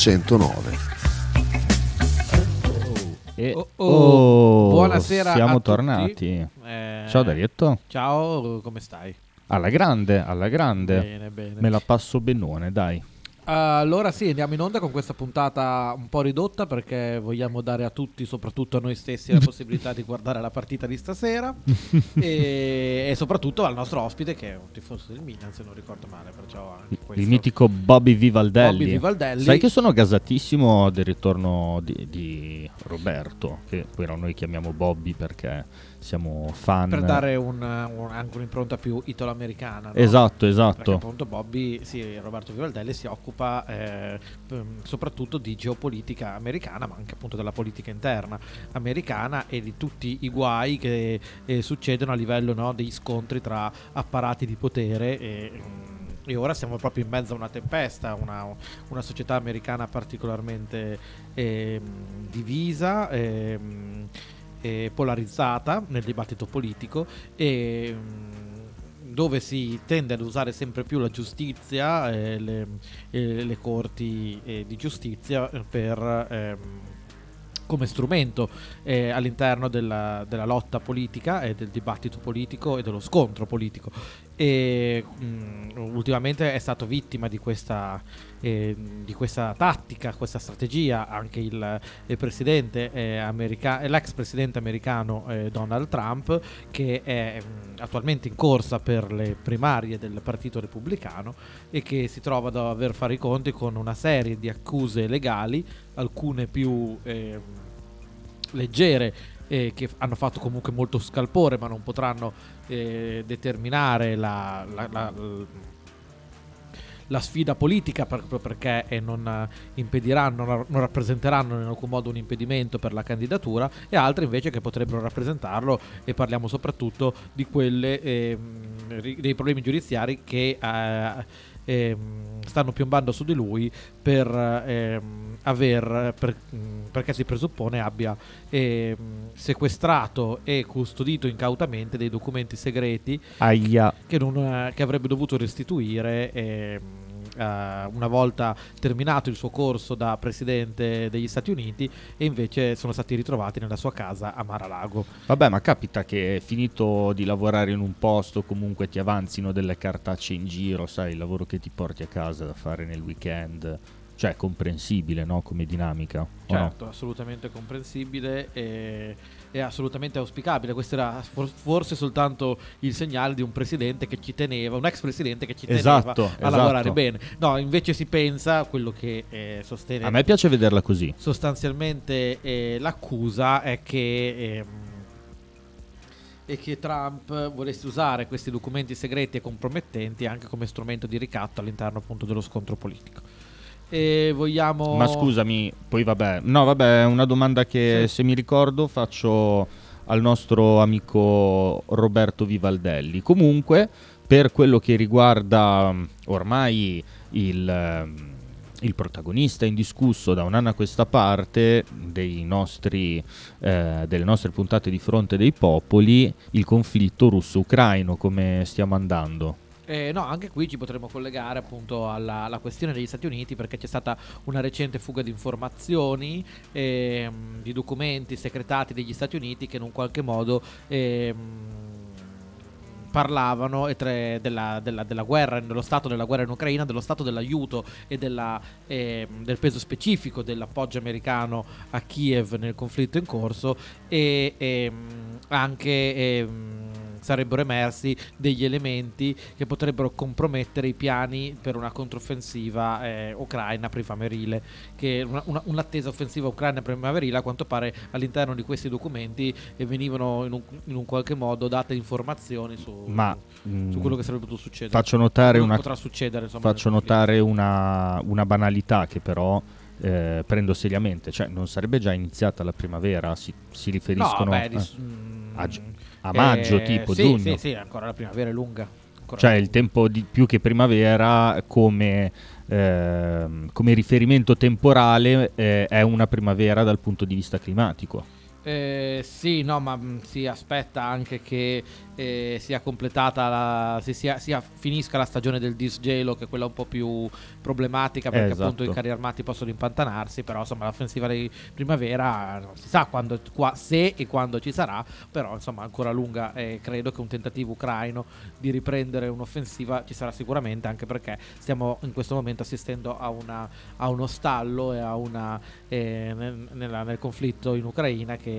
109. Buonasera, siamo tornati. Ciao Darietto. Ciao, come stai? Alla grande. Bene. Me la passo benone, dai. Allora sì, andiamo in onda con questa puntata un po' ridotta perché vogliamo dare a tutti, soprattutto a noi stessi, la possibilità di guardare la partita di stasera e soprattutto al nostro ospite che è un tifoso del Milan, se non ricordo male, perciò anche questo. Il mitico Bobby Vivaldelli. Sai che sono gasatissimo del ritorno di Roberto, che poi noi chiamiamo Bobby perché siamo fan. Per dare anche un'impronta più italo-americana, no? Esatto. Perché appunto Bobby, sì, Roberto Vivaldelli si occupa soprattutto di geopolitica americana, ma anche appunto della politica interna americana e di tutti i guai che succedono a livello, no, degli scontri tra apparati di potere e ora siamo proprio in mezzo a una tempesta, una società americana particolarmente divisa, polarizzata nel dibattito politico e dove si tende ad usare sempre più la giustizia, le corti di giustizia per come strumento all'interno della lotta politica e del dibattito politico e dello scontro politico e ultimamente è stato vittima di questa tattica, questa strategia anche il presidente l'ex presidente americano Donald Trump, che è attualmente in corsa per le primarie del partito repubblicano e che si trova a dover fare i conti con una serie di accuse legali, alcune più leggere che hanno fatto comunque molto scalpore, ma non potranno determinare la sfida politica proprio perché non impediranno, non rappresenteranno in alcun modo un impedimento per la candidatura, e altre invece che potrebbero rappresentarlo, e parliamo soprattutto di quelle dei problemi giudiziari che stanno piombando su di lui perché si presuppone abbia sequestrato e custodito incautamente dei documenti segreti che avrebbe dovuto restituire una volta terminato il suo corso da presidente degli Stati Uniti, e invece sono stati ritrovati nella sua casa a Mar-a-Lago. Vabbè, ma capita che finito di lavorare in un posto comunque ti avanzino delle cartacce in giro, sai, il lavoro che ti porti a casa da fare nel weekend, cioè comprensibile, no, come dinamica. Certo, no? Assolutamente comprensibile e è assolutamente auspicabile. Questo era forse soltanto il segnale di un presidente che ci teneva, un ex presidente che ci teneva a lavorare bene. No, invece si pensa a quello che sostiene. A me piace vederla così. Sostanzialmente l'accusa è che Trump volesse usare questi documenti segreti e compromettenti anche come strumento di ricatto all'interno appunto dello scontro politico. E vogliamo... Ma scusami, poi vabbè. No, vabbè, è una domanda che sì, se mi ricordo faccio al nostro amico Roberto Vivaldelli. Comunque, per quello che riguarda ormai il protagonista indiscusso da un anno a questa parte delle nostre puntate di Fronte dei Popoli, il conflitto russo-ucraino, come stiamo andando? No, anche qui ci potremmo collegare appunto alla questione degli Stati Uniti, perché c'è stata una recente fuga di informazioni, di documenti segretati degli Stati Uniti che in un qualche modo parlavano della guerra, dello stato della guerra in Ucraina, dello stato dell'aiuto e del peso specifico dell'appoggio americano a Kiev nel conflitto in corso, e anche... sarebbero emersi degli elementi che potrebbero compromettere i piani per una controffensiva ucraina primaverile, che un'attesa offensiva ucraina primaverile. A quanto pare all'interno di questi documenti venivano in un qualche modo date informazioni su quello che sarebbe potuto succedere. Faccio notare una banalità che però prendo seriamente, cioè non sarebbe già iniziata la primavera, si riferiscono a maggio, tipo giugno. Sì, ancora la primavera è lunga. Cioè il tempo di più che primavera come riferimento temporale è una primavera dal punto di vista climatico. Sì, no, ma si aspetta anche che sia completata finisca la stagione del disgelo, che è quella un po' più problematica, perché esatto, appunto i carri armati possono impantanarsi. Però insomma l'offensiva di primavera non si sa se e quando ci sarà, però insomma ancora lunga, e credo che un tentativo ucraino di riprendere un'offensiva ci sarà sicuramente, anche perché stiamo in questo momento assistendo a uno stallo e a una nel conflitto in Ucraina che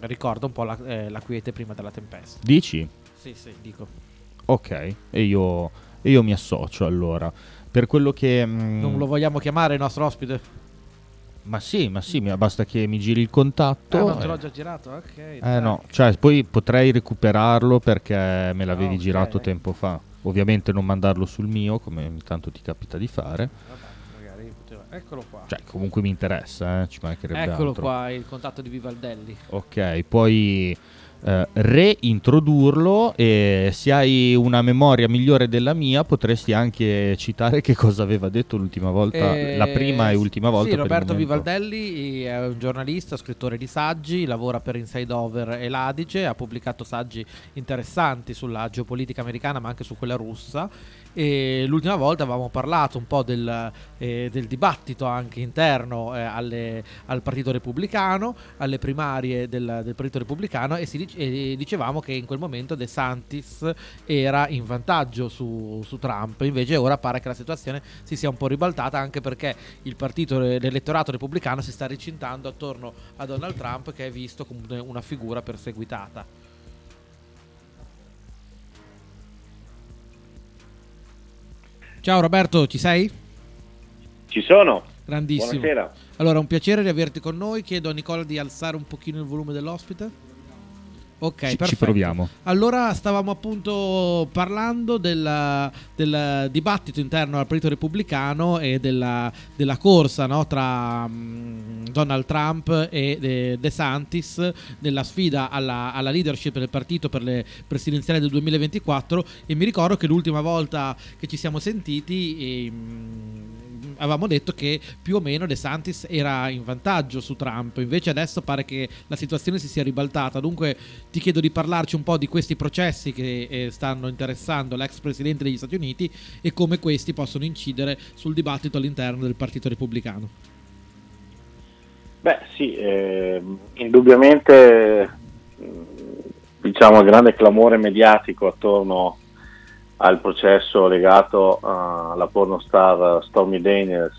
ricorda un po' la quiete prima della tempesta. Dici? Sì, dico. Ok, e io mi associo allora. Per quello che... Non lo vogliamo chiamare il nostro ospite? Ma sì, basta che mi giri il contatto. Ah, non te l'ho già girato? Ok. No, cioè poi potrei recuperarlo perché me l'avevi girato tempo fa. Ovviamente non mandarlo sul mio, come ogni tanto ti capita di fare. Vabbè. Eccolo qua. Cioè, comunque mi interessa, ci mancherebbe altro. Eccolo qua, il contatto di Vivaldelli. Ok, puoi reintrodurlo, e se hai una memoria migliore della mia potresti anche citare che cosa aveva detto l'ultima volta, la prima e ultima volta. Sì, Roberto Vivaldelli è un giornalista, scrittore di saggi, lavora per Inside Over e l'Adige, ha pubblicato saggi interessanti sulla geopolitica americana ma anche su quella russa. E l'ultima volta avevamo parlato un po' del dibattito anche interno al Partito Repubblicano, alle primarie del Partito Repubblicano, e dicevamo che in quel momento De Santis era in vantaggio su Trump. Invece ora pare che la situazione si sia un po' ribaltata, anche perché il partito, l'elettorato repubblicano si sta recintando attorno a Donald Trump, che è visto come una figura perseguitata. Ciao Roberto, ci sei? Ci sono. Grandissimo. Buonasera. Allora, un piacere riaverti con noi. Chiedo a Nicola di alzare un pochino il volume dell'ospite. Ok, perfetto. Ci proviamo. Allora, stavamo appunto parlando del dibattito interno al Partito Repubblicano e della corsa, no, tra Donald Trump e De Santis, della sfida alla leadership del partito per le presidenziali del 2024. E mi ricordo che l'ultima volta che ci siamo sentiti avevamo detto che più o meno De Santis era in vantaggio su Trump, invece adesso pare che la situazione si sia ribaltata. Dunque ti chiedo di parlarci un po' di questi processi che stanno interessando l'ex presidente degli Stati Uniti e come questi possono incidere sul dibattito all'interno del Partito Repubblicano. Beh sì, indubbiamente diciamo grande clamore mediatico attorno al processo legato alla pornostar Stormy Daniels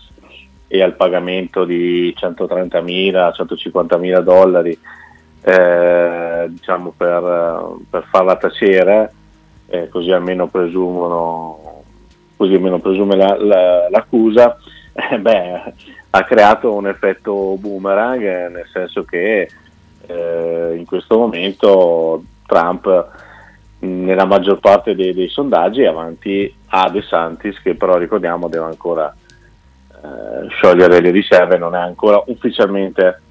e al pagamento di $130,000-150,000 diciamo per farla tacere, così almeno presumono, così almeno presume l'accusa. Ha creato un effetto boomerang, nel senso che in questo momento Trump nella maggior parte dei sondaggi avanti a De Santis, che però ricordiamo deve ancora sciogliere le riserve, non è ancora ufficialmente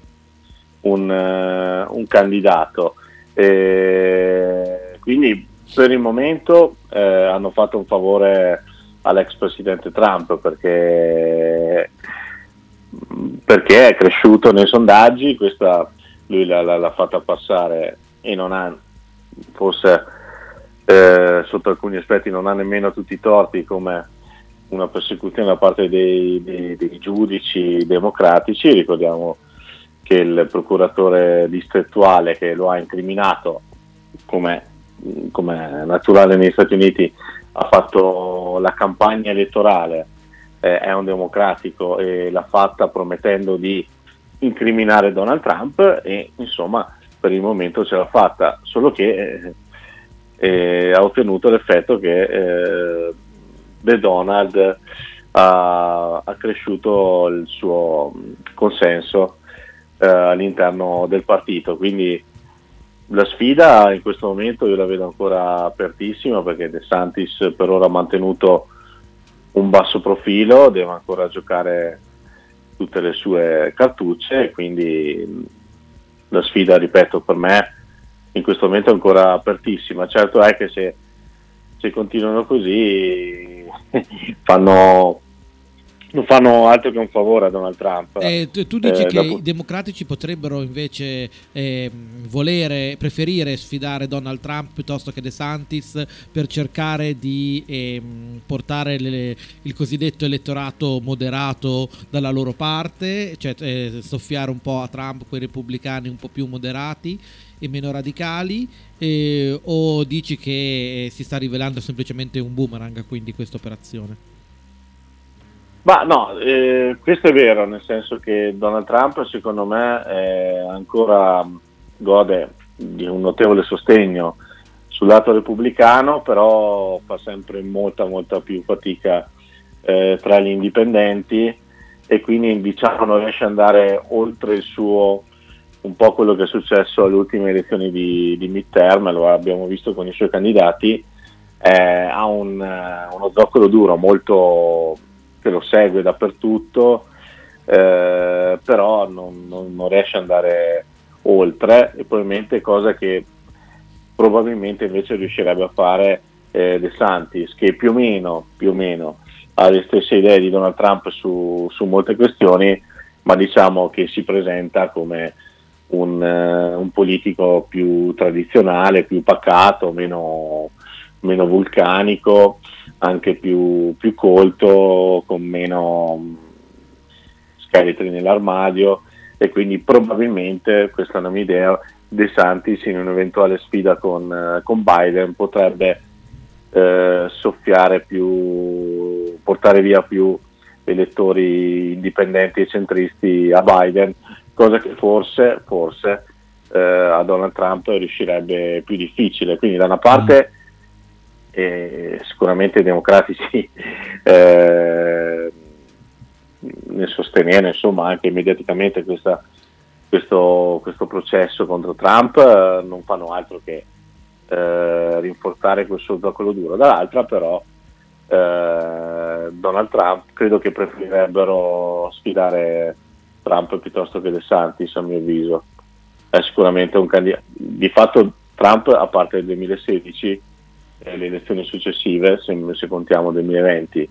un candidato, quindi per il momento hanno fatto un favore all'ex presidente Trump perché è cresciuto nei sondaggi, questa lui l'ha fatta passare e non ha forse sotto alcuni aspetti non ha nemmeno tutti i torti, come una persecuzione da parte dei giudici democratici. Ricordiamo che il procuratore distrettuale che lo ha incriminato, come naturale negli Stati Uniti, ha fatto la campagna elettorale, è un democratico e l'ha fatta promettendo di incriminare Donald Trump, e insomma per il momento ce l'ha fatta, solo che ha ottenuto l'effetto che The Donald ha cresciuto il suo consenso all'interno del partito. Quindi la sfida in questo momento io la vedo ancora apertissima, perché De Santis per ora ha mantenuto un basso profilo, deve ancora giocare tutte le sue cartucce, quindi la sfida, ripeto, per me in questo momento è ancora apertissima. Certo è che se continuano così fanno non fanno altro che un favore a Donald Trump. Tu dici che i democratici potrebbero invece preferire sfidare Donald Trump piuttosto che De Santis per cercare di portare il cosiddetto elettorato moderato dalla loro parte, cioè soffiare un po' a Trump quei repubblicani un po' più moderati e meno radicali, o dici che si sta rivelando semplicemente un boomerang quindi questa operazione? Ma no, questo è vero, nel senso che Donald Trump secondo me ancora gode di un notevole sostegno sul lato repubblicano, però fa sempre molta più fatica tra gli indipendenti, e quindi diciamo non riesce ad andare oltre il suo, un po' quello che è successo alle ultime elezioni di midterm, lo abbiamo visto con i suoi candidati. Ha uno zoccolo duro molto, che lo segue dappertutto, però non riesce ad andare oltre, e probabilmente cosa che probabilmente invece riuscirebbe a fare De Santis, che più o meno ha le stesse idee di Donald Trump su molte questioni, ma diciamo che si presenta come un politico più tradizionale, più pacato, meno vulcanico, anche più colto, con meno scheletri nell'armadio, e quindi probabilmente, questa è una mia idea, De Santis in un'eventuale sfida con Biden potrebbe soffiare più, portare via più elettori indipendenti e centristi a Biden, cosa che forse a Donald Trump riuscirebbe più difficile. Quindi da una parte sicuramente i democratici nel sostenere insomma anche mediaticamente questo processo contro Trump non fanno altro che rinforzare questo zoccolo duro, dall'altra però Donald Trump credo che preferirebbero sfidare Trump piuttosto che De Santis, a mio avviso. È sicuramente un candidato, di fatto Trump, a parte il 2016 le elezioni successive, se contiamo 2020,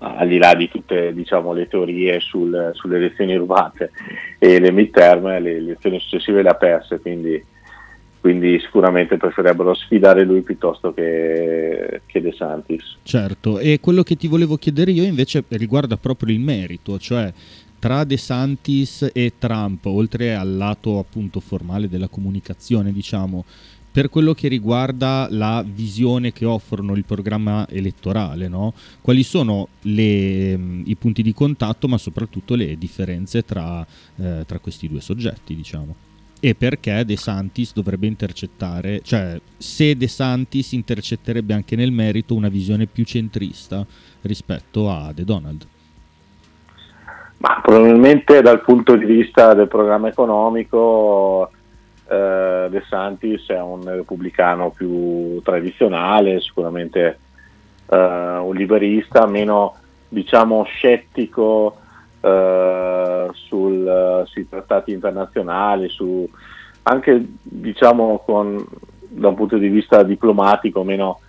al di là di tutte diciamo le teorie sulle elezioni rubate e le midterm, le elezioni successive le ha perse, quindi sicuramente preferirebbero sfidare lui piuttosto che De Santis. Certo, e quello che ti volevo chiedere io invece riguarda proprio il merito, cioè tra De Santis e Trump, oltre al lato appunto formale della comunicazione, diciamo, per quello che riguarda la visione che offrono, il programma elettorale, no? Quali sono i punti di contatto, ma soprattutto le differenze tra questi due soggetti, diciamo? E perché De Santis dovrebbe intercettare, cioè se De Santis intercetterebbe anche nel merito una visione più centrista rispetto a De Donald? Ma probabilmente dal punto di vista del programma economico De Santis è un repubblicano più tradizionale, sicuramente un liberista, meno diciamo scettico sui trattati internazionali, anche diciamo da un punto di vista diplomatico meno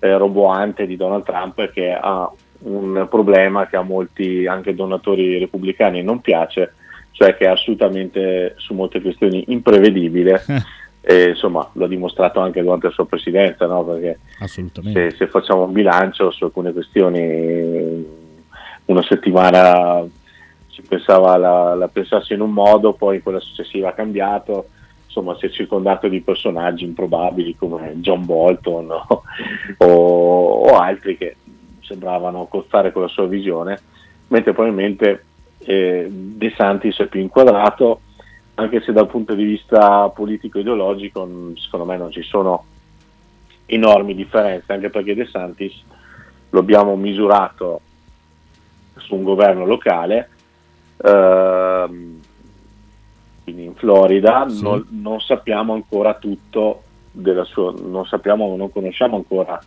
roboante di Donald Trump, che ha un problema che a molti anche donatori repubblicani non piace, cioè che è assolutamente su molte questioni imprevedibile e, insomma, l'ha dimostrato anche durante la sua presidenza, no? Perché assolutamente. Se facciamo un bilancio su alcune questioni, una settimana si pensava la pensasse in un modo, poi quella successiva ha cambiato, insomma si è circondato di personaggi improbabili come John Bolton, no? o altri che sembravano cozzare con la sua visione, mentre probabilmente De Santis è più inquadrato, anche se dal punto di vista politico-ideologico secondo me non ci sono enormi differenze, anche perché De Santis lo abbiamo misurato su un governo locale, quindi in Florida, sì. Non sappiamo ancora tutto della sua, non conosciamo ancora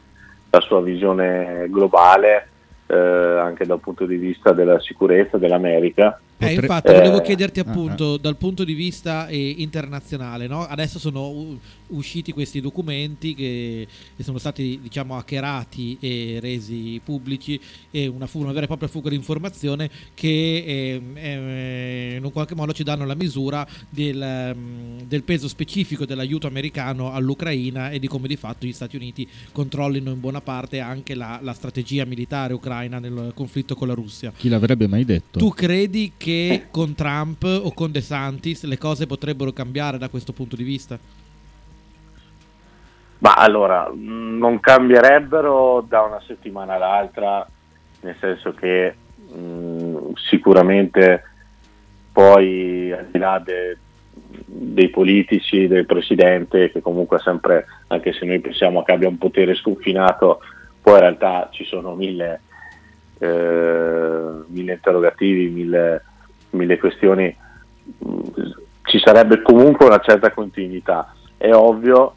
la sua visione globale, anche dal punto di vista della sicurezza dell'America. Infatti volevo chiederti appunto dal punto di vista internazionale, no? Adesso sono usciti questi documenti che sono stati, diciamo, hackerati e resi pubblici, e una vera e propria fuga di informazione che in un qualche modo ci danno la misura del peso specifico dell'aiuto americano all'Ucraina e di come di fatto gli Stati Uniti controllino in buona parte anche la strategia militare ucraina nel conflitto con la Russia. Chi l'avrebbe mai detto? Tu credi che con Trump o con De Santis le cose potrebbero cambiare da questo punto di vista? Ma allora, non cambierebbero da una settimana all'altra, nel senso che sicuramente poi, al di là dei politici, del presidente, che comunque sempre, anche se noi pensiamo che abbia un potere sconfinato, poi in realtà ci sono mille interrogativi, mille questioni, ci sarebbe comunque una certa continuità. È ovvio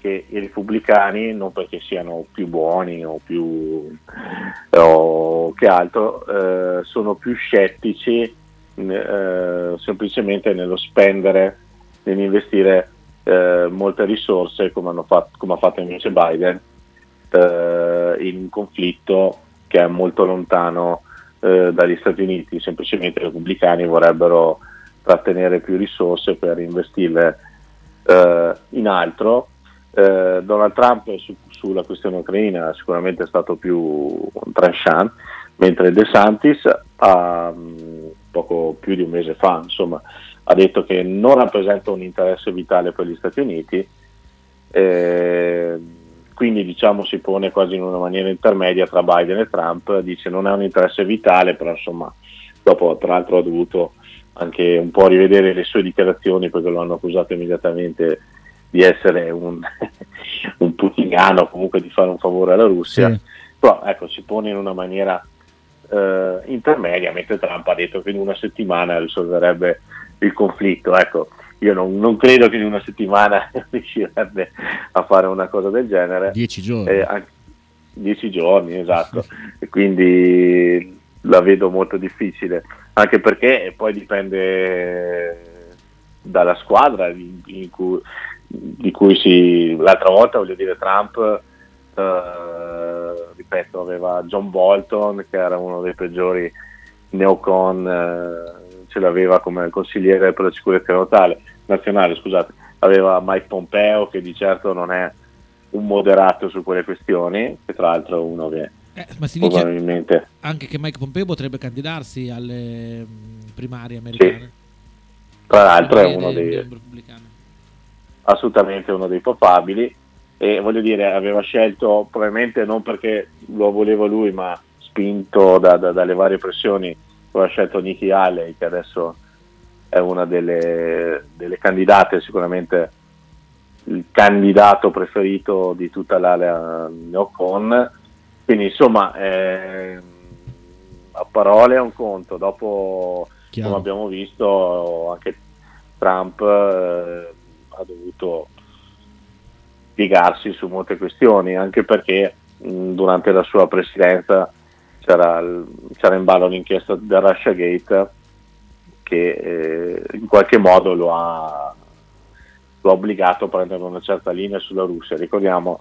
che i repubblicani, non perché siano più buoni o più o che altro, sono più scettici semplicemente nello spendere, nell'investire molte risorse, come ha fatto invece Biden, in un conflitto che è molto lontano dagli Stati Uniti. Semplicemente i repubblicani vorrebbero trattenere più risorse per investirle in altro. Donald Trump sulla questione ucraina sicuramente è stato più tranchant, mentre De Santis poco più di un mese fa, insomma, ha detto che non rappresenta un interesse vitale per gli Stati Uniti, quindi diciamo si pone quasi in una maniera intermedia tra Biden e Trump. Dice non è un interesse vitale, però insomma dopo, tra l'altro, ha dovuto anche un po' rivedere le sue dichiarazioni, perché lo hanno accusato immediatamente di essere un putiniano, comunque di fare un favore alla Russia, sì. Però ecco, si pone in una maniera intermedia, mentre Trump ha detto che in una settimana risolverebbe il conflitto. Ecco, io non credo che in una settimana riuscirebbe a fare una cosa del genere. 10 giorni. 10 giorni, esatto. E quindi la vedo molto difficile, anche perché poi dipende dalla squadra di cui si... L'altra volta, voglio dire, Trump ripeto, aveva John Bolton, che era uno dei peggiori neocon, ce l'aveva come consigliere per la sicurezza nazionale, scusate. Aveva Mike Pompeo, che di certo non è un moderato su quelle questioni, che tra l'altro è uno che ma si probabilmente... dice anche che Mike Pompeo potrebbe candidarsi alle primarie americane, sì. Tra l'altro è uno dei assolutamente uno dei papabili, e voglio dire, aveva scelto probabilmente non perché lo voleva lui, ma spinto dalle varie pressioni, aveva scelto Nikki Haley, che adesso è una delle candidate, sicuramente il candidato preferito di tutta l'area neocon. Quindi insomma, a parole è un conto, dopo, chiaro, come abbiamo visto, anche Trump ha dovuto piegarsi su molte questioni, anche perché durante la sua presidenza c'era in ballo l'inchiesta del Russiagate, che in qualche modo lo ha obbligato a prendere una certa linea sulla Russia. Ricordiamo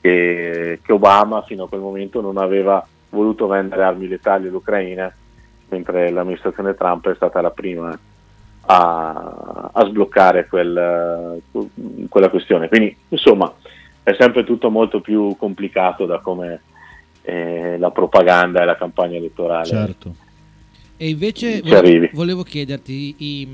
che Obama fino a quel momento non aveva voluto vendere armi letali all'Ucraina, mentre l'amministrazione Trump è stata la prima a sbloccare quella questione. Quindi insomma è sempre tutto molto più complicato da come la propaganda e la campagna elettorale, certo. E invece volevo chiederti,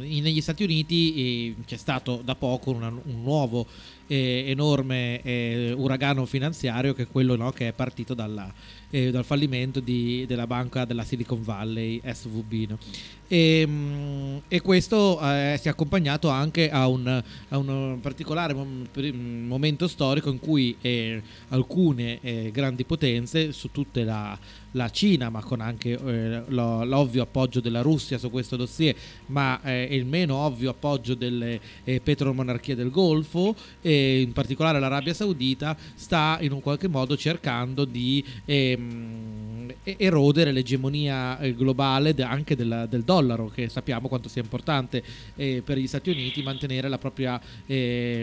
negli Stati Uniti c'è stato da poco un nuovo enorme uragano finanziario, che è quello, no, che è partito dal fallimento della banca della Silicon Valley, SVB, no? E questo si è accompagnato anche a un particolare momento storico in cui alcune grandi potenze, su tutte la Cina, ma con anche l'ovvio appoggio della Russia su questo dossier, ma il meno ovvio appoggio delle petromonarchie del Golfo, in particolare l'Arabia Saudita, sta in un qualche modo cercando di erodere l'egemonia globale anche del dollaro, che sappiamo quanto sia importante per gli Stati Uniti mantenere la propria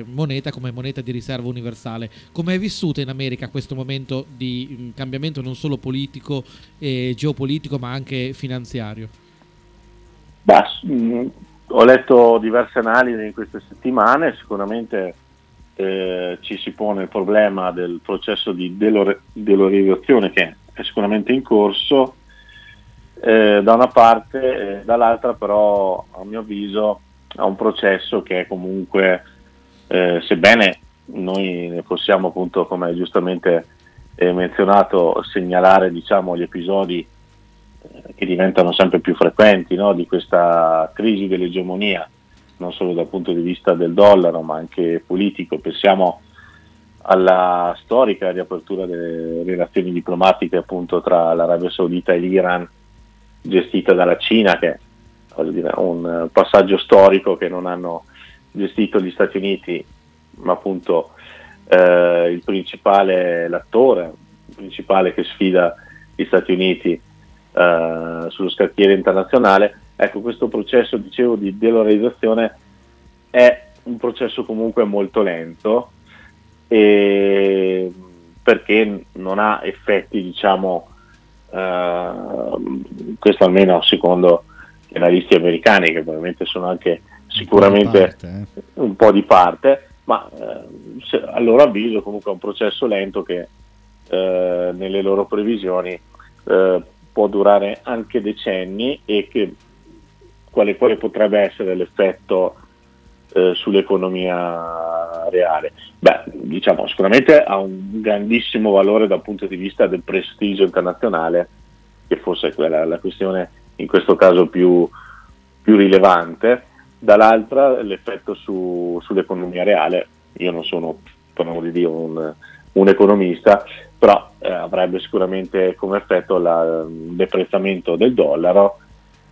moneta come moneta di riserva universale. Come è vissuta in America questo momento di cambiamento non solo politico e geopolitico ma anche finanziario? Ho letto diverse analisi in queste settimane, sicuramente ci si pone il problema del processo di delocalizzazione che è sicuramente in corso da una parte, dall'altra però a mio avviso è un processo che è comunque, sebbene noi ne possiamo appunto, come giustamente menzionato, segnalare diciamo gli episodi che diventano sempre più frequenti, no? Di questa crisi dell'egemonia, non solo dal punto di vista del dollaro ma anche politico. Pensiamo alla storica riapertura delle relazioni diplomatiche appunto tra l'Arabia Saudita e l'Iran gestita dalla Cina, che è un passaggio storico che non hanno gestito gli Stati Uniti, ma appunto l'attore principale che sfida gli Stati Uniti sullo scacchiere internazionale. Ecco, questo processo, dicevo, di delocalizzazione è un processo comunque molto lento e perché non ha effetti, diciamo, questo almeno secondo gli analisti americani, che ovviamente sono anche sicuramente un po' di parte, ma a loro avviso comunque è un processo lento che nelle loro previsioni può durare anche decenni, e che quale potrebbe essere l'effetto sull'economia reale? Diciamo sicuramente ha un grandissimo valore dal punto di vista del prestigio internazionale, che forse è quella la questione in questo caso più rilevante. Dall'altra l'effetto sull'economia reale, io non sono, per amor di Dio, un economista, però avrebbe sicuramente come effetto il deprezzamento del dollaro,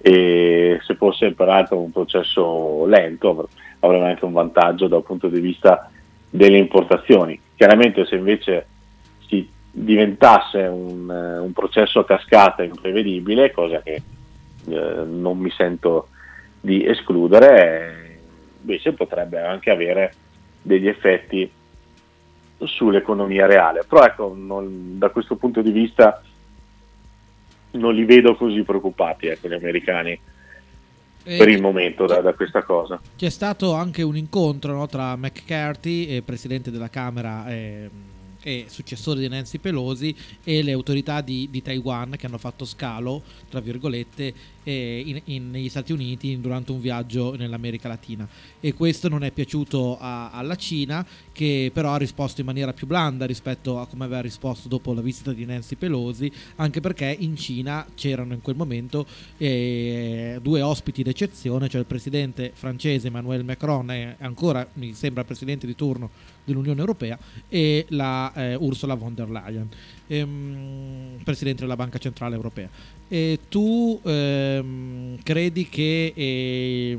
e se fosse peraltro un processo lento avrebbe anche un vantaggio dal punto di vista delle importazioni. Chiaramente se invece si diventasse un processo a cascata imprevedibile, cosa che non mi sento di escludere, invece potrebbe anche avere degli effetti sull'economia reale, però ecco, da questo punto di vista non li vedo così preoccupati, gli americani, per il momento da questa cosa. C'è stato anche un incontro, no, tra McCarthy, presidente della Camera e successore di Nancy Pelosi, e le autorità di Taiwan, che hanno fatto scalo, tra virgolette, negli Stati Uniti durante un viaggio nell'America Latina, e questo non è piaciuto alla Cina, che però ha risposto in maniera più blanda rispetto a come aveva risposto dopo la visita di Nancy Pelosi, anche perché in Cina c'erano in quel momento due ospiti d'eccezione, cioè il presidente francese Emmanuel Macron, è ancora mi sembra presidente di turno dell'Unione Europea, e la Ursula von der Leyen, presidente della Banca Centrale Europea. E tu credi che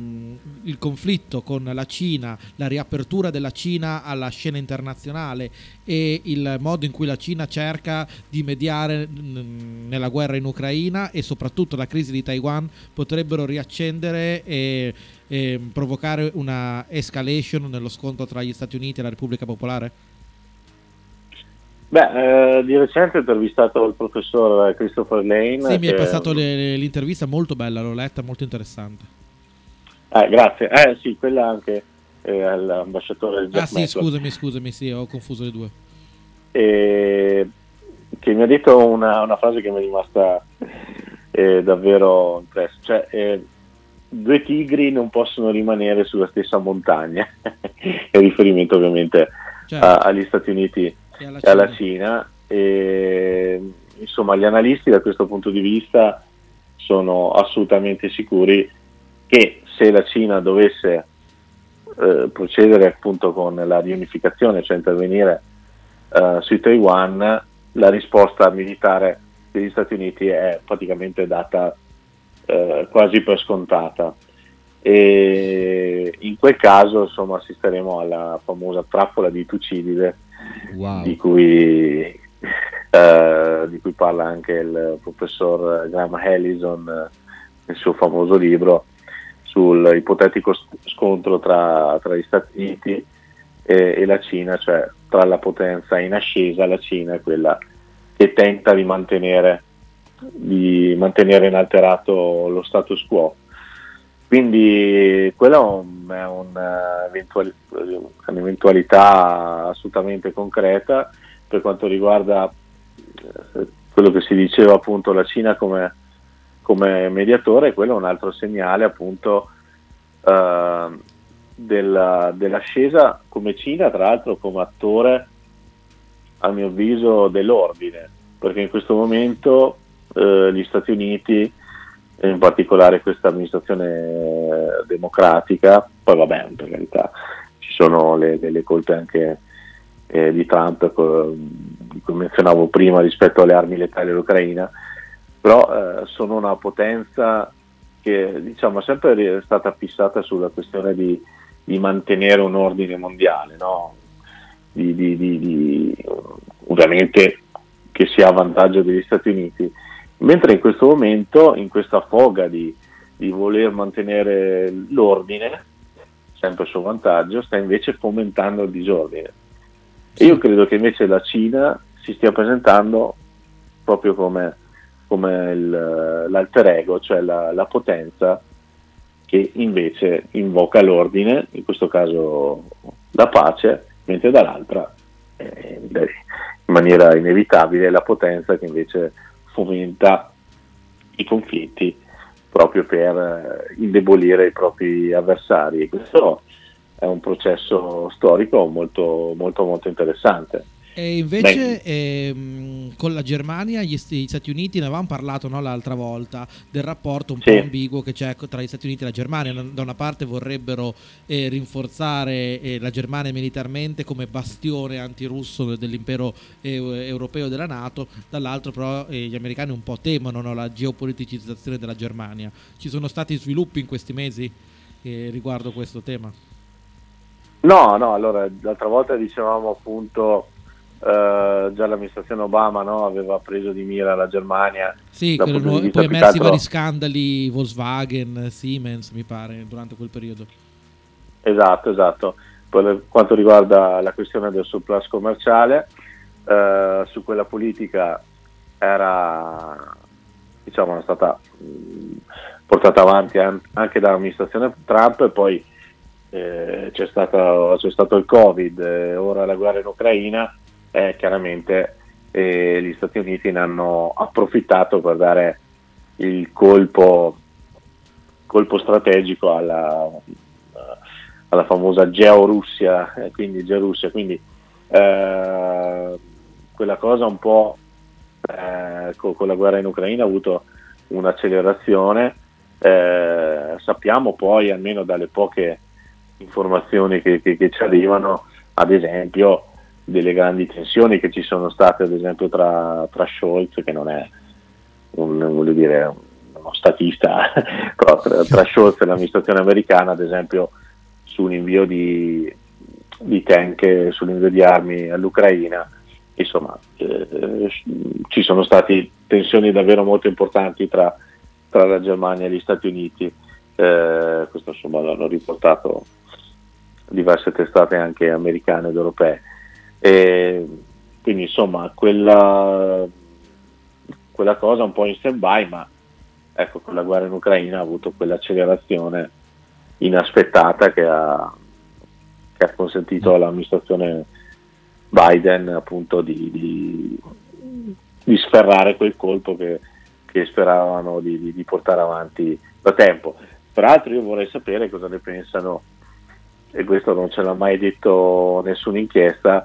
il conflitto con la Cina, la riapertura della Cina alla scena internazionale e il modo in cui la Cina cerca di mediare nella guerra in Ucraina e soprattutto la crisi di Taiwan potrebbero riaccendere e provocare una escalation nello scontro tra gli Stati Uniti e la Repubblica Popolare? Di recente ho intervistato il professor Christopher Lane. Sì, mi è passato l'intervista, molto bella, l'ho letta, molto interessante. Grazie. Sì, quella anche all'ambasciatore Jack Metal. Scusami, sì, ho confuso le due. Che mi ha detto una frase che mi è rimasta davvero impressa, cioè due tigri non possono rimanere sulla stessa montagna, in riferimento ovviamente agli Stati Uniti alla Cina. E insomma gli analisti da questo punto di vista sono assolutamente sicuri che se la Cina dovesse procedere appunto con la riunificazione, cioè intervenire su Taiwan, la risposta militare degli Stati Uniti è praticamente data quasi per scontata, e in quel caso insomma assisteremo alla famosa trappola di Tucidide, wow, di cui di cui parla anche il professor Graham Allison nel suo famoso libro sul ipotetico scontro tra gli Stati Uniti e la Cina, cioè tra la potenza in ascesa, la Cina è quella che tenta di mantenere inalterato lo status quo. Quindi quella è un'eventualità assolutamente concreta. Per quanto riguarda quello che si diceva appunto la Cina come mediatore, quello è un altro segnale appunto dell'ascesa come Cina, tra l'altro come attore a mio avviso dell'ordine, perché in questo momento gli Stati Uniti, in particolare questa amministrazione democratica, poi vabbè, per carità, ci sono delle colpe anche di Trump, come menzionavo prima, rispetto alle armi letali dell'Ucraina, però sono una potenza che diciamo è sempre stata fissata sulla questione di mantenere un ordine mondiale, no? Ovviamente che sia a vantaggio degli Stati Uniti, mentre in questo momento, in questa foga di voler mantenere l'ordine, sempre a suo vantaggio, sta invece fomentando il disordine. E io credo che invece la Cina si stia presentando proprio come l'alter ego, cioè la potenza che invece invoca l'ordine, in questo caso la pace, mentre dall'altra, in maniera inevitabile, la potenza che invece fomenta i conflitti proprio per indebolire i propri avversari. Questo è un processo storico molto molto molto interessante. E invece con la Germania gli Stati Uniti, ne avevamo parlato, no, l'altra volta, del rapporto un po' ambiguo che c'è tra gli Stati Uniti e la Germania. Da una parte vorrebbero rinforzare la Germania militarmente come bastione antirusso dell'impero europeo, della NATO, dall'altro però gli americani un po' temono, no, la geopoliticizzazione della Germania. Ci sono stati sviluppi in questi mesi riguardo questo tema? No, allora l'altra volta dicevamo appunto già l'amministrazione Obama, no, aveva preso di mira la Germania. Sì, poi emersi vari scandali Volkswagen, Siemens, mi pare, durante quel periodo. Esatto. Per quanto riguarda la questione del surplus commerciale, su quella politica era, diciamo, era stata portata avanti anche dall'amministrazione Trump, e poi c'è stato il Covid, ora la guerra in Ucraina. Chiaramente gli Stati Uniti ne hanno approfittato per dare il colpo strategico alla famosa Georussia, quindi quella cosa un po' con la guerra in Ucraina ha avuto un'accelerazione. Sappiamo poi, almeno dalle poche informazioni che ci arrivano, ad esempio, delle grandi tensioni che ci sono state, ad esempio, tra Scholz, che non è uno statista, però tra Scholz e l'amministrazione americana, ad esempio, sull'invio di tank, sull'invio di armi all'Ucraina. Insomma, ci sono state tensioni davvero molto importanti tra la Germania e gli Stati Uniti. Questo insomma l'hanno riportato diverse testate anche americane ed europee. E quindi insomma quella cosa un po' in stand by, ma ecco, con la guerra in Ucraina ha avuto quell'accelerazione inaspettata che ha consentito all'amministrazione Biden appunto di sferrare quel colpo che speravano di portare avanti da tempo. Tra l'altro io vorrei sapere cosa ne pensano, e questo non ce l'ha mai detto nessuna inchiesta,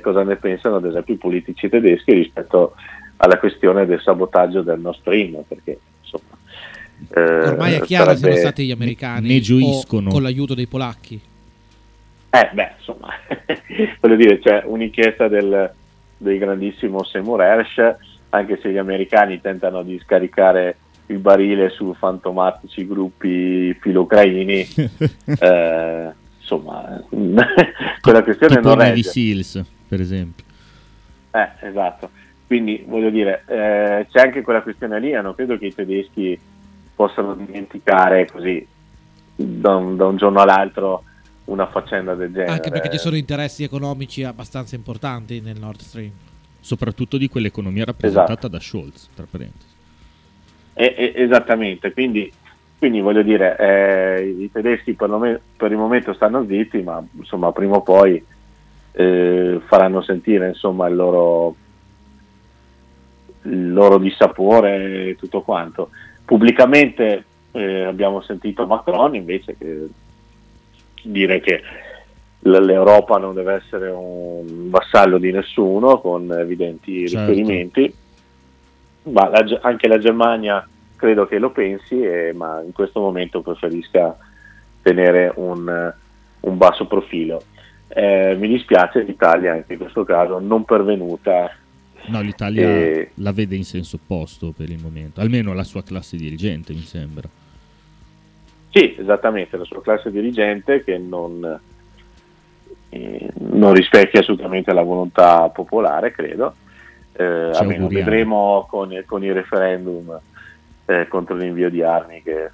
cosa ne pensano ad esempio i politici tedeschi rispetto alla questione del sabotaggio del Nord Stream, perché insomma ormai è chiaro che sono stati gli americani, ne giuiscono con l'aiuto dei polacchi. Voglio dire, c'è un'inchiesta del grandissimo Seymour Hersh, anche se gli americani tentano di scaricare il barile su fantomatici gruppi filo-ucraini, insomma quella questione tipo non regge. Navy Seals, per esempio. Esatto, Quindi voglio dire, c'è anche quella questione lì, non credo che i tedeschi possano dimenticare così da un giorno all'altro una faccenda del genere. Anche perché ci sono interessi economici abbastanza importanti nel Nord Stream. Soprattutto di quell'economia rappresentata da Scholz, tra parentesi. Esattamente, quindi voglio dire, i tedeschi per il momento stanno zitti, ma insomma prima o poi faranno sentire insomma il loro dissapore e tutto quanto. Pubblicamente abbiamo sentito Macron invece che dire che l'Europa non deve essere un vassallo di nessuno, con evidenti riferimenti, ma anche la Germania credo che lo pensi, ma in questo momento preferisca tenere un basso profilo. Mi dispiace, l'Italia anche in questo caso non pervenuta. No, l'Italia la vede in senso opposto per il momento, almeno la sua classe dirigente, mi sembra. Sì, esattamente, la sua classe dirigente che non rispecchia assolutamente la volontà popolare, credo. Almeno vedremo con il referendum contro l'invio di armi che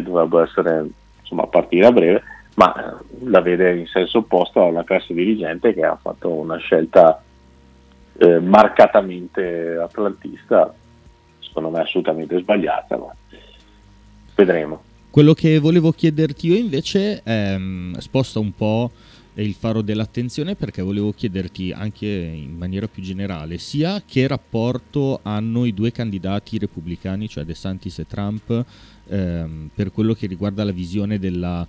dovrebbe essere insomma a partire a breve, ma la vede in senso opposto alla classe dirigente che ha fatto una scelta marcatamente atlantista, secondo me assolutamente sbagliata, ma vedremo. Quello che volevo chiederti io invece sposta un po' il faro dell'attenzione, perché volevo chiederti anche in maniera più generale sia che rapporto hanno i due candidati repubblicani, cioè De Santis e Trump, per quello che riguarda la visione la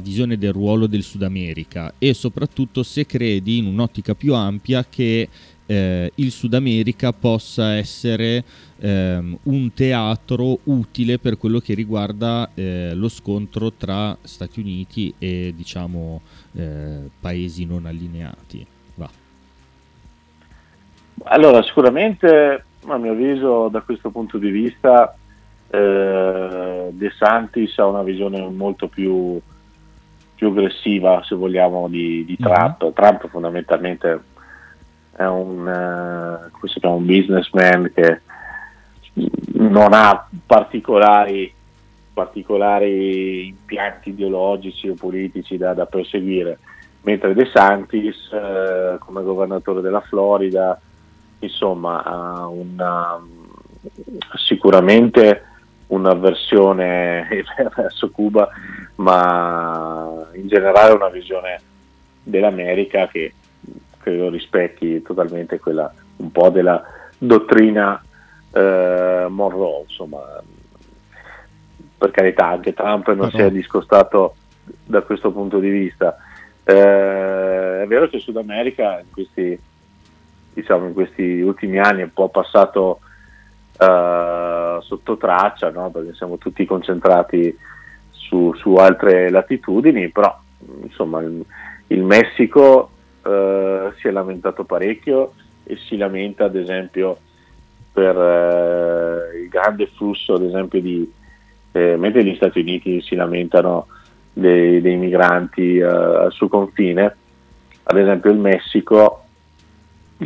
visione del ruolo del Sud America, e soprattutto se credi in un'ottica più ampia che il Sud America possa essere un teatro utile per quello che riguarda lo scontro tra Stati Uniti e diciamo paesi non allineati. Va. Allora, sicuramente a mio avviso da questo punto di vista De Santis ha una visione molto più aggressiva, se vogliamo, di Trump. Uh-huh. Trump fondamentalmente è un businessman che non ha particolari impianti ideologici o politici da perseguire, mentre De Santis come governatore della Florida insomma ha sicuramente un'avversione verso Cuba, ma in generale una visione dell'America che credo rispecchi totalmente quella un po' della dottrina Monroe, insomma. Per carità, anche Trump non si è discostato da questo punto di vista. È vero che il Sud America in questi ultimi anni è un po' passato sotto traccia, no? Perché siamo tutti concentrati su altre latitudini, però insomma il Messico si è lamentato parecchio e si lamenta ad esempio per il grande flusso ad esempio mentre gli Stati Uniti si lamentano dei migranti al suo confine, ad esempio il Messico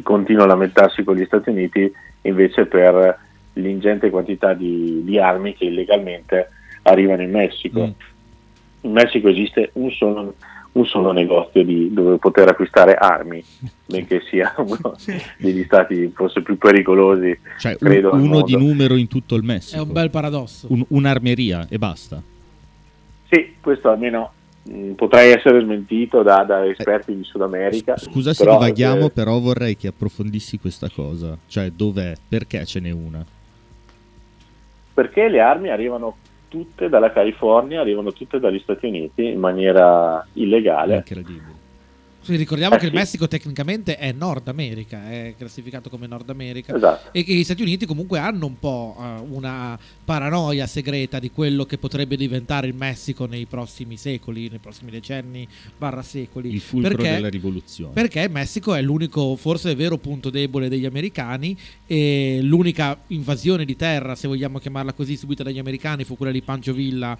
continua a lamentarsi con gli Stati Uniti invece per l'ingente quantità di armi che illegalmente arrivano in Messico. In Messico esiste un solo negozio dove poter acquistare armi, benché sia uno degli stati forse più pericolosi, cioè credo uno di numero in tutto il Messico. È un bel paradosso, un'armeria e basta. Sì, questo almeno potrei essere smentito da esperti di Sud America. Scusa se divaghiamo, però vorrei che approfondissi questa cosa, cioè dov'è, perché ce n'è una, perché le armi arrivano tutte dalla California, arrivano tutte dagli Stati Uniti in maniera illegale. Incredibile. Sì, ricordiamo che il Messico tecnicamente è Nord America, è classificato come Nord America, esatto. E che gli Stati Uniti comunque hanno un po' una paranoia segreta di quello che potrebbe diventare il Messico nei prossimi secoli, nei prossimi decenni / secoli. Il fulcro della rivoluzione. Perché il Messico è l'unico, forse è vero, punto debole degli americani, e l'unica invasione di terra, se vogliamo chiamarla così, subita dagli americani fu quella di Pancho Villa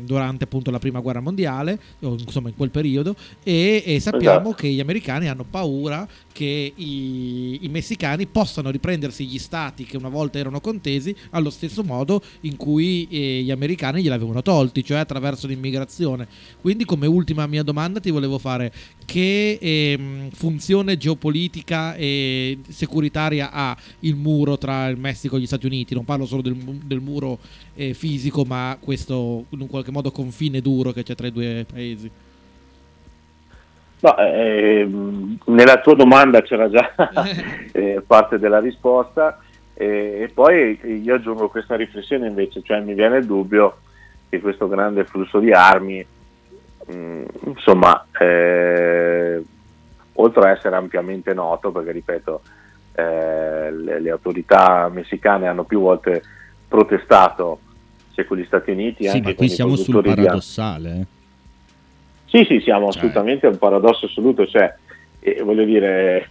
durante appunto la prima guerra mondiale, o insomma in quel periodo, e sappiamo, esatto, che gli americani hanno paura che i messicani possano riprendersi gli stati che una volta erano contesi allo stesso modo in cui gli americani gliel'avevano tolti, cioè attraverso l'immigrazione. Quindi, come ultima mia domanda, ti volevo fare: che funzione geopolitica e securitaria ha il muro tra il Messico e gli Stati Uniti? Non parlo solo del muro fisico, ma questo in un qualche modo confine duro che c'è tra i due paesi. No, nella tua domanda c'era già parte della risposta, e poi io aggiungo questa riflessione invece, cioè mi viene il dubbio che questo grande flusso di armi, oltre a essere ampiamente noto, perché ripeto, le autorità messicane hanno più volte protestato sia con gli Stati Uniti, sì, anche ma qui siamo sul paradossale, Sì, siamo assolutamente a un paradosso assoluto, cioè voglio dire,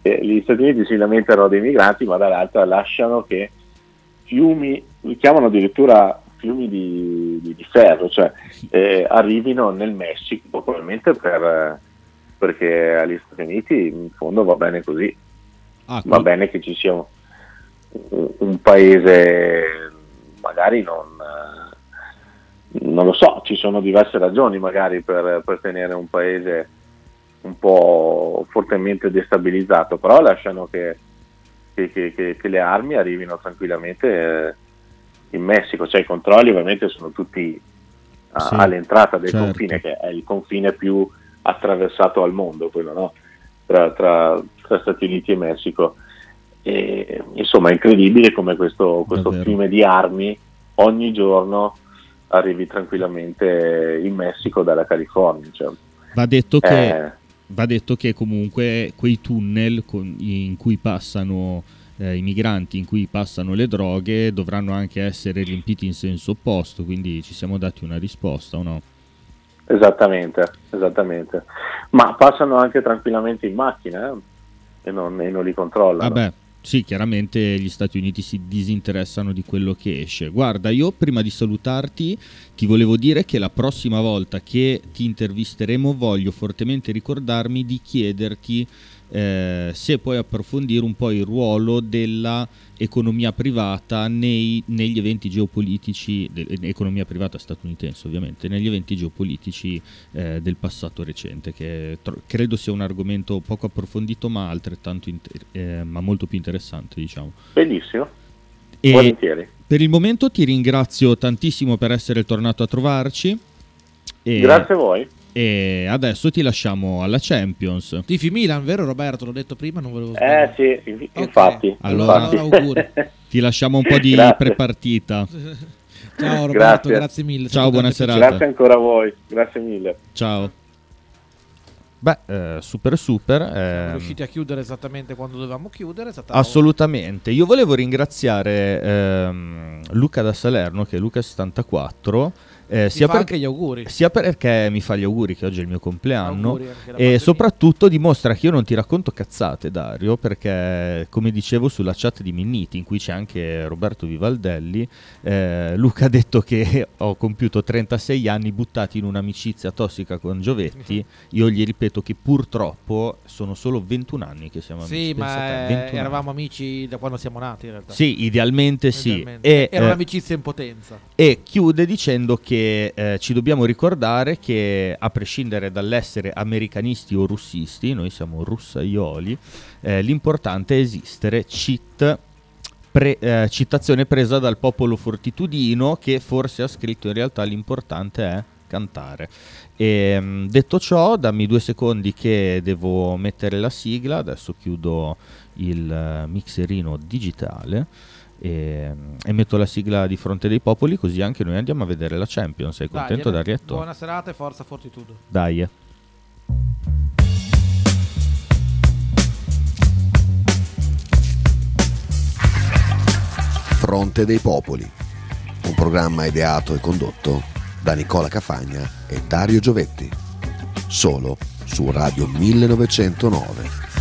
gli Stati Uniti si lamentano dei migranti, ma dall'altra lasciano che fiumi, li chiamano addirittura fiumi di ferro, cioè arrivino nel Messico, probabilmente perché agli Stati Uniti in fondo va bene così, va bene che ci sia un paese, magari non lo so, ci sono diverse ragioni magari per tenere un paese un po' fortemente destabilizzato, però lasciano che le armi arrivino tranquillamente in Messico, cioè i controlli ovviamente sono tutti all'entrata del confine, che è il confine più attraversato al mondo, quello tra Stati Uniti e Messico, e insomma è incredibile come questo fiume di armi ogni giorno arrivi tranquillamente in Messico dalla California. Cioè, va detto che comunque quei tunnel in cui passano i migranti, in cui passano le droghe, dovranno anche essere riempiti in senso opposto, quindi ci siamo dati una risposta, o no? Esattamente. Ma passano anche tranquillamente in macchina e non li controllano. Vabbè. Sì, chiaramente gli Stati Uniti si disinteressano di quello che esce. Guarda, io prima di salutarti ti volevo dire che la prossima volta che ti intervisteremo voglio fortemente ricordarmi di chiederti se puoi approfondire un po' il ruolo della economia privata negli eventi geopolitici, economia privata statunitense ovviamente, negli eventi geopolitici del passato recente, che credo sia un argomento poco approfondito ma altrettanto ma molto più interessante, diciamo. Benissimo, volentieri. Per il momento ti ringrazio tantissimo per essere tornato a trovarci. Grazie a voi. E adesso ti lasciamo alla Champions. Tifi Milan, vero Roberto? L'ho detto prima, non volevo sbagliare. Sì, infatti. Okay. Allora auguri. Ti lasciamo un po' di prepartita. Ciao Roberto, grazie mille. Ciao, buona serata. Grazie ancora a voi, grazie mille. Ciao. Beh, super. Siamo riusciti a chiudere esattamente quando dovevamo chiudere. Assolutamente. Io volevo ringraziare Luca da Salerno, che è Luca74. Anche gli auguri. Sia perché mi fa gli auguri, che oggi è il mio compleanno, e soprattutto dimostra che io non ti racconto cazzate, Dario, perché come dicevo sulla chat di Minniti, in cui c'è anche Roberto Vivaldelli, Luca ha detto che ho compiuto 36 anni buttati in un'amicizia tossica con Giovetti. Io gli ripeto che purtroppo sono solo 21 anni che siamo amici. Sì, ma eravamo amici da quando siamo nati in realtà. Sì, idealmente. Sì. Era un'amicizia in potenza. E chiude dicendo che ci dobbiamo ricordare che, a prescindere dall'essere americanisti o russisti, noi siamo russaioli, l'importante è esistere. Citazione presa dal popolo fortitudino, che forse ha scritto in realtà l'importante è cantare. E, detto ciò, dammi 2 secondi che devo mettere la sigla. Adesso chiudo il mixerino digitale e metto la sigla di Fronte dei Popoli, così anche noi andiamo a vedere la Champions. Sei contento, Darietto? Buona serata e forza Fortitudo. Dai. Fronte dei Popoli, un programma ideato e condotto da Nicola Cafagna e Dario Giovetti, solo su Radio 1909.